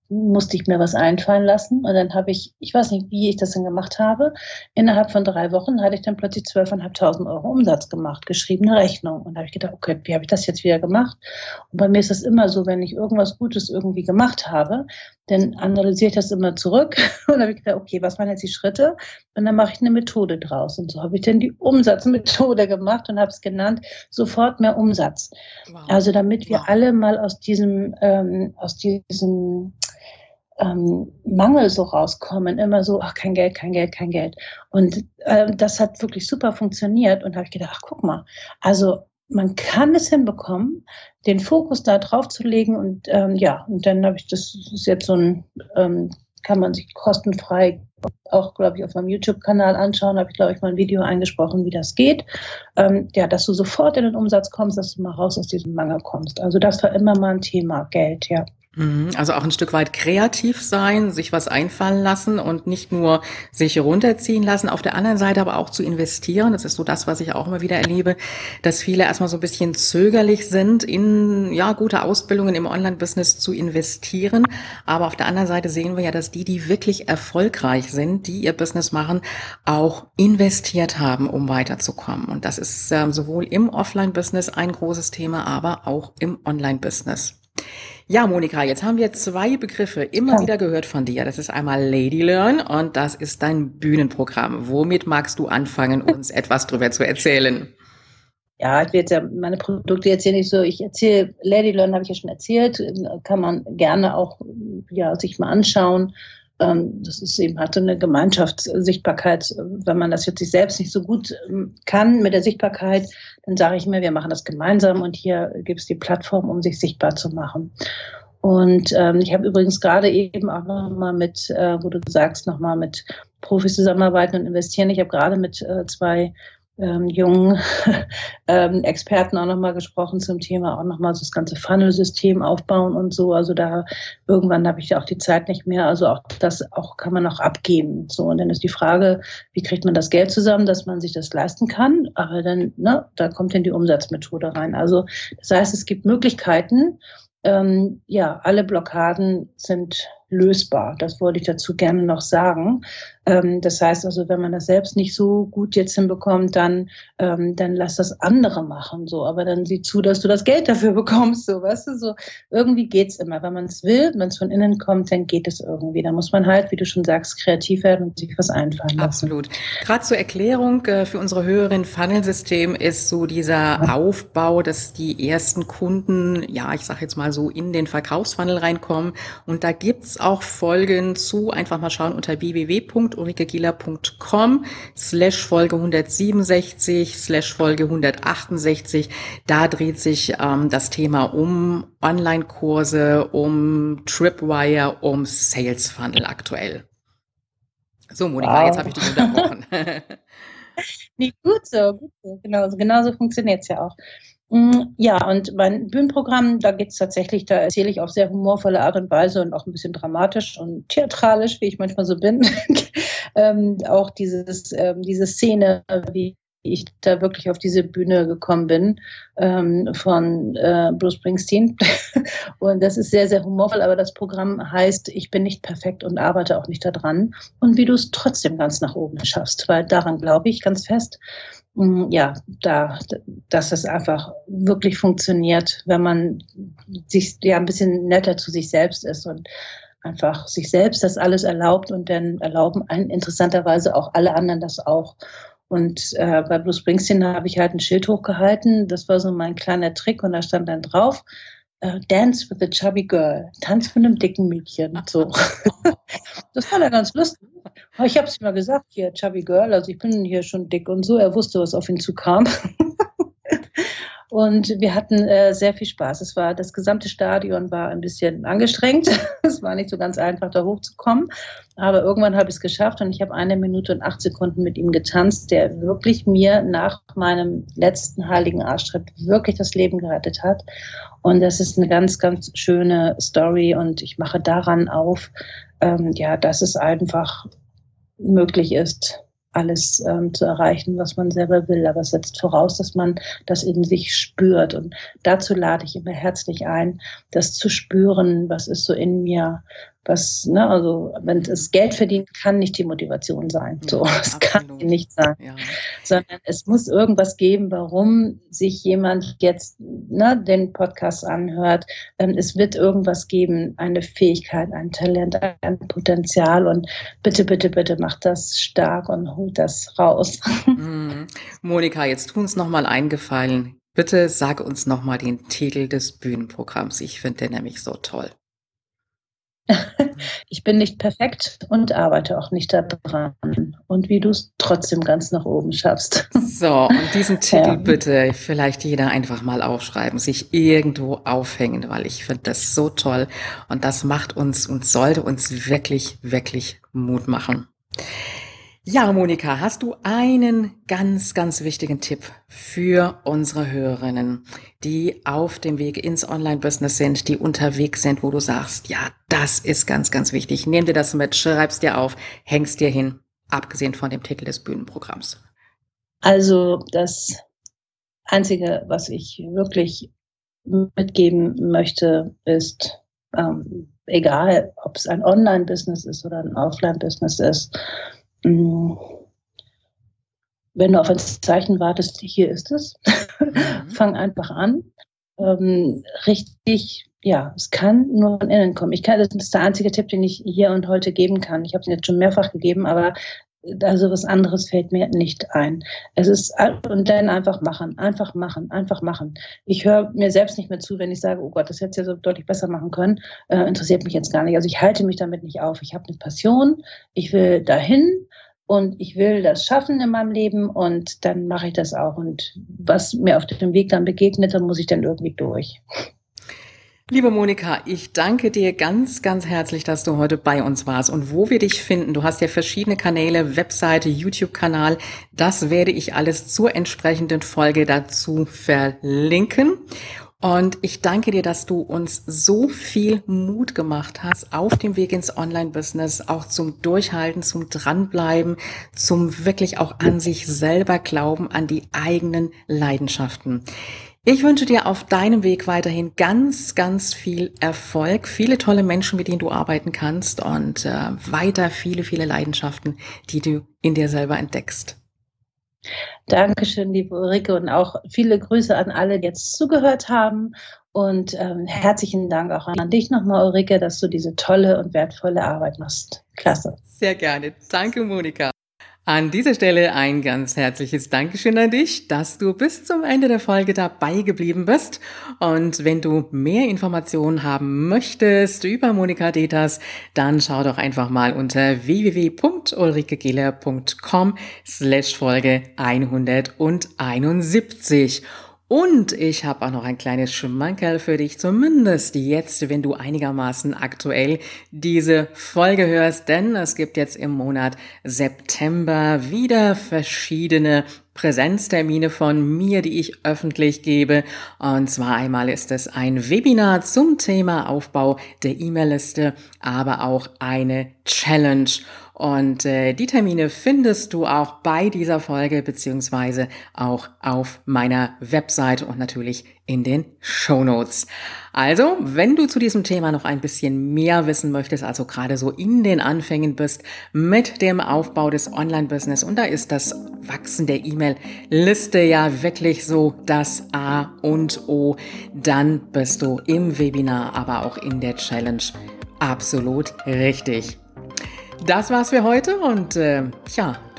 musste ich mir was einfallen lassen. Und dann habe ich weiß nicht, wie ich das dann gemacht habe, innerhalb von 3 Wochen hatte ich dann plötzlich 12.500 Euro Umsatz gemacht, geschriebene Rechnung. Und da habe ich gedacht, okay, wie habe ich das jetzt wieder gemacht? Und bei mir ist das immer so, wenn ich irgendwas Gutes irgendwie gemacht habe, dann analysiere ich das immer zurück und habe ich gedacht, okay, was waren jetzt die Schritte? Und dann mache ich eine Methode draus. Und so habe ich dann die Umsatzmethode gemacht und habe es genannt, sofort mehr Umsatz. Wow. Also damit wir alle mal aus diesem Mangel so rauskommen, immer so, ach, kein Geld, kein Geld, kein Geld. Und das hat wirklich super funktioniert und habe ich gedacht, ach, guck mal, also man kann es hinbekommen, den Fokus da drauf zu legen und ja, und dann habe ich, das ist jetzt so ein, kann man sich kostenfrei auch, glaube ich, auf meinem YouTube-Kanal anschauen, habe ich, glaube ich, mal ein Video eingesprochen, wie das geht. Ja, dass du sofort in den Umsatz kommst, dass du mal raus aus diesem Mangel kommst. Also das war immer mal ein Thema, Geld, ja. Also auch ein Stück weit kreativ sein, sich was einfallen lassen und nicht nur sich runterziehen lassen, auf der anderen Seite aber auch zu investieren. Das ist so das, was ich auch immer wieder erlebe, dass viele erstmal so ein bisschen zögerlich sind, in ja gute Ausbildungen im Online-Business zu investieren. Aber auf der anderen Seite sehen wir ja, dass die, die wirklich erfolgreich sind, die ihr Business machen, auch investiert haben, um weiterzukommen. Und das ist sowohl im Offline-Business ein großes Thema, aber auch im Online-Business. Ja, Monika, jetzt haben wir 2 Begriffe immer wieder gehört von dir. Das ist einmal Lady Learn und das ist dein Bühnenprogramm. Womit magst du anfangen, uns etwas drüber zu erzählen? Ja, ich will jetzt ja meine Produkte jetzt hier nicht so, ich erzähle, Lady Learn habe ich ja schon erzählt, kann man gerne auch ja, sich mal anschauen. Das ist eben halt so eine Gemeinschaftssichtbarkeit. Wenn man das jetzt sich selbst nicht so gut kann mit der Sichtbarkeit, dann sage ich mir, wir machen das gemeinsam und hier gibt es die Plattform, um sich sichtbar zu machen. Und ich habe übrigens gerade eben auch nochmal mit, wo du sagst, nochmal mit Profis zusammenarbeiten und investieren. Ich habe gerade mit 2 jungen Experten auch nochmal gesprochen zum Thema, auch nochmal so das ganze Funnel-System aufbauen und so. Also da irgendwann habe ich ja auch die Zeit nicht mehr. Also auch das auch kann man auch abgeben. So, und dann ist die Frage, wie kriegt man das Geld zusammen, dass man sich das leisten kann? Aber dann, ne, da kommt dann die Umsatzmethode rein. Also das heißt, es gibt Möglichkeiten. Ja, alle Blockaden sind lösbar. Das wollte ich dazu gerne noch sagen. Das heißt also, wenn man das selbst nicht so gut jetzt hinbekommt, dann lass das andere machen, so. Aber dann sieh zu, dass du das Geld dafür bekommst, so, weißt du, so. Irgendwie geht's immer. Wenn man es will, wenn es von innen kommt, dann geht es irgendwie. Da muss man halt, wie du schon sagst, kreativ werden und sich was einfallen lassen. Absolut. Gerade zur Erklärung für unsere Hörerin, Funnelsystem ist so dieser Aufbau, dass die ersten Kunden, ja, ich sag jetzt mal so, in den Verkaufsfunnel reinkommen. Und da gibt's auch Folgen zu, einfach mal schauen unter www.ulrikegiller.com/Folge 167/Folge 168. Da dreht sich das Thema um Online-Kurse, um Tripwire, um Sales Funnel aktuell. So, Monika, wow. Jetzt habe ich dich unterbrochen. Nee, gut so. Genauso funktioniert es ja auch. Ja, und mein Bühnenprogramm, da geht's tatsächlich, da erzähle ich auf sehr humorvolle Art und Weise und auch ein bisschen dramatisch und theatralisch, wie ich manchmal so bin, auch diese Szene, wie ich da wirklich auf diese Bühne gekommen bin, von Bruce Springsteen. Und das ist sehr, sehr humorvoll, aber das Programm heißt, ich bin nicht perfekt und arbeite auch nicht daran. Und wie du es trotzdem ganz nach oben schaffst, weil daran glaube ich ganz fest, ja, dass es einfach wirklich funktioniert, wenn man sich ja ein bisschen netter zu sich selbst ist und einfach sich selbst das alles erlaubt, und dann erlauben einen interessanterweise auch alle anderen das auch. Und bei Bruce Springsteen habe ich halt ein Schild hochgehalten. Das war so mein kleiner Trick, und da stand dann drauf, Dance with a chubby girl, Tanz mit einem dicken Mädchen. So. Das fand er ganz lustig. Ich habe es ihm mal gesagt, hier chubby girl, also ich bin hier schon dick und so. Er wusste, was auf ihn zukam. Und wir hatten sehr viel Spaß. Es war, das gesamte Stadion war ein bisschen angestrengt. Es war nicht so ganz einfach, da hochzukommen. Aber irgendwann habe ich es geschafft, und ich habe 1 Minute und 8 Sekunden mit ihm getanzt, der wirklich mir nach meinem letzten heiligen Arschtritt wirklich das Leben gerettet hat. Und das ist eine ganz, ganz schöne Story, und ich mache daran auf, ja, dass es einfach möglich ist, alles zu erreichen, was man selber will. Aber es setzt voraus, dass man das in sich spürt. Und dazu lade ich immer herzlich ein, das zu spüren, was ist so in mir, was, ne, also wenn es Geld verdienen kann, nicht die Motivation sein. So, ja, es kann nicht sein. Ja. Sondern es muss irgendwas geben, warum sich jemand jetzt, ne, den Podcast anhört. Es wird irgendwas geben, eine Fähigkeit, ein Talent, ein Potenzial, und bitte, bitte, bitte macht das stark und holt das raus. Monika, jetzt tu uns nochmal einen Gefallen. Bitte sag uns nochmal den Titel des Bühnenprogramms. Ich finde den nämlich so toll. Ich bin nicht perfekt und arbeite auch nicht daran. Und wie du es trotzdem ganz nach oben schaffst. So, und diesen Titel bitte vielleicht jeder einfach mal aufschreiben, sich irgendwo aufhängen, weil ich finde das so toll. Und das macht uns und sollte uns wirklich, wirklich Mut machen. Ja, Monika, hast du einen ganz, ganz wichtigen Tipp für unsere Hörerinnen, die auf dem Weg ins Online-Business sind, die unterwegs sind, wo du sagst, ja, das ist ganz, ganz wichtig. Nimm dir das mit, schreib's dir auf, hängst dir hin, abgesehen von dem Titel des Bühnenprogramms. Also das Einzige, was ich wirklich mitgeben möchte, ist, egal, ob es ein Online-Business ist oder ein Offline-Business ist, wenn du auf ein Zeichen wartest, hier ist es, fang einfach an. Richtig, ja, es kann nur von innen kommen. Das ist der einzige Tipp, den ich hier und heute geben kann. Ich habe den jetzt schon mehrfach gegeben, aber also was anderes fällt mir nicht ein. Es ist, und dann einfach machen, einfach machen, einfach machen. Ich höre mir selbst nicht mehr zu, wenn ich sage, oh Gott, das hätte ich ja so deutlich besser machen können. Interessiert mich jetzt gar nicht. Also ich halte mich damit nicht auf. Ich habe eine Passion, ich will dahin und ich will das schaffen in meinem Leben, und dann mache ich das auch. Und was mir auf dem Weg dann begegnet, dann muss ich dann irgendwie durch. Liebe Monika, ich danke dir ganz, ganz herzlich, dass du heute bei uns warst. Und wo wir dich finden, du hast ja verschiedene Kanäle, Webseite, YouTube-Kanal, das werde ich alles zur entsprechenden Folge dazu verlinken. Und ich danke dir, dass du uns so viel Mut gemacht hast auf dem Weg ins Online-Business, auch zum Durchhalten, zum Dranbleiben, zum wirklich auch an sich selber glauben, an die eigenen Leidenschaften. Ich wünsche dir auf deinem Weg weiterhin ganz, ganz viel Erfolg, viele tolle Menschen, mit denen du arbeiten kannst und weiter viele, viele Leidenschaften, die du in dir selber entdeckst. Dankeschön, liebe Ulrike, und auch viele Grüße an alle, die jetzt zugehört haben. Und herzlichen Dank auch an dich nochmal, Ulrike, dass du diese tolle und wertvolle Arbeit machst. Klasse. Sehr gerne. Danke, Monika. An dieser Stelle ein ganz herzliches Dankeschön an dich, dass du bis zum Ende der Folge dabei geblieben bist. Und wenn du mehr Informationen haben möchtest über Monika Deters, dann schau doch einfach mal unter www.ulrikegiller.com/Folge 171. Und ich habe auch noch ein kleines Schmankerl für dich, zumindest jetzt, wenn du einigermaßen aktuell diese Folge hörst, denn es gibt jetzt im Monat September wieder verschiedene Präsenztermine von mir, die ich öffentlich gebe. Und zwar einmal ist es ein Webinar zum Thema Aufbau der E-Mail-Liste, aber auch eine Challenge. Und die Termine findest du auch bei dieser Folge beziehungsweise auch auf meiner Website und natürlich in den Shownotes. Also, wenn du zu diesem Thema noch ein bisschen mehr wissen möchtest, also gerade so in den Anfängen bist mit dem Aufbau des Online-Business, und da ist das Wachsen der E-Mail-Liste ja wirklich so das A und O, dann bist du im Webinar, aber auch in der Challenge absolut richtig. Das war's für heute und du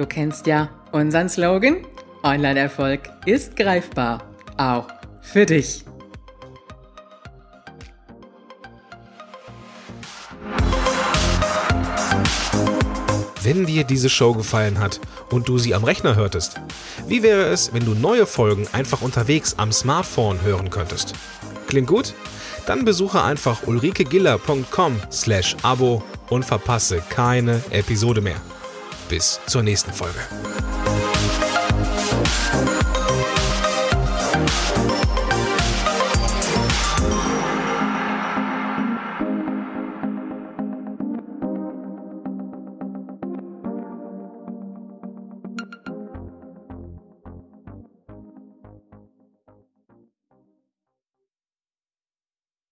kennst ja unseren Slogan: Online-Erfolg ist greifbar, auch für dich. Wenn dir diese Show gefallen hat und du sie am Rechner hörtest, wie wäre es, wenn du neue Folgen einfach unterwegs am Smartphone hören könntest? Klingt gut? Dann besuche einfach ulrikegiller.com/Abo und verpasse keine Episode mehr. Bis zur nächsten Folge.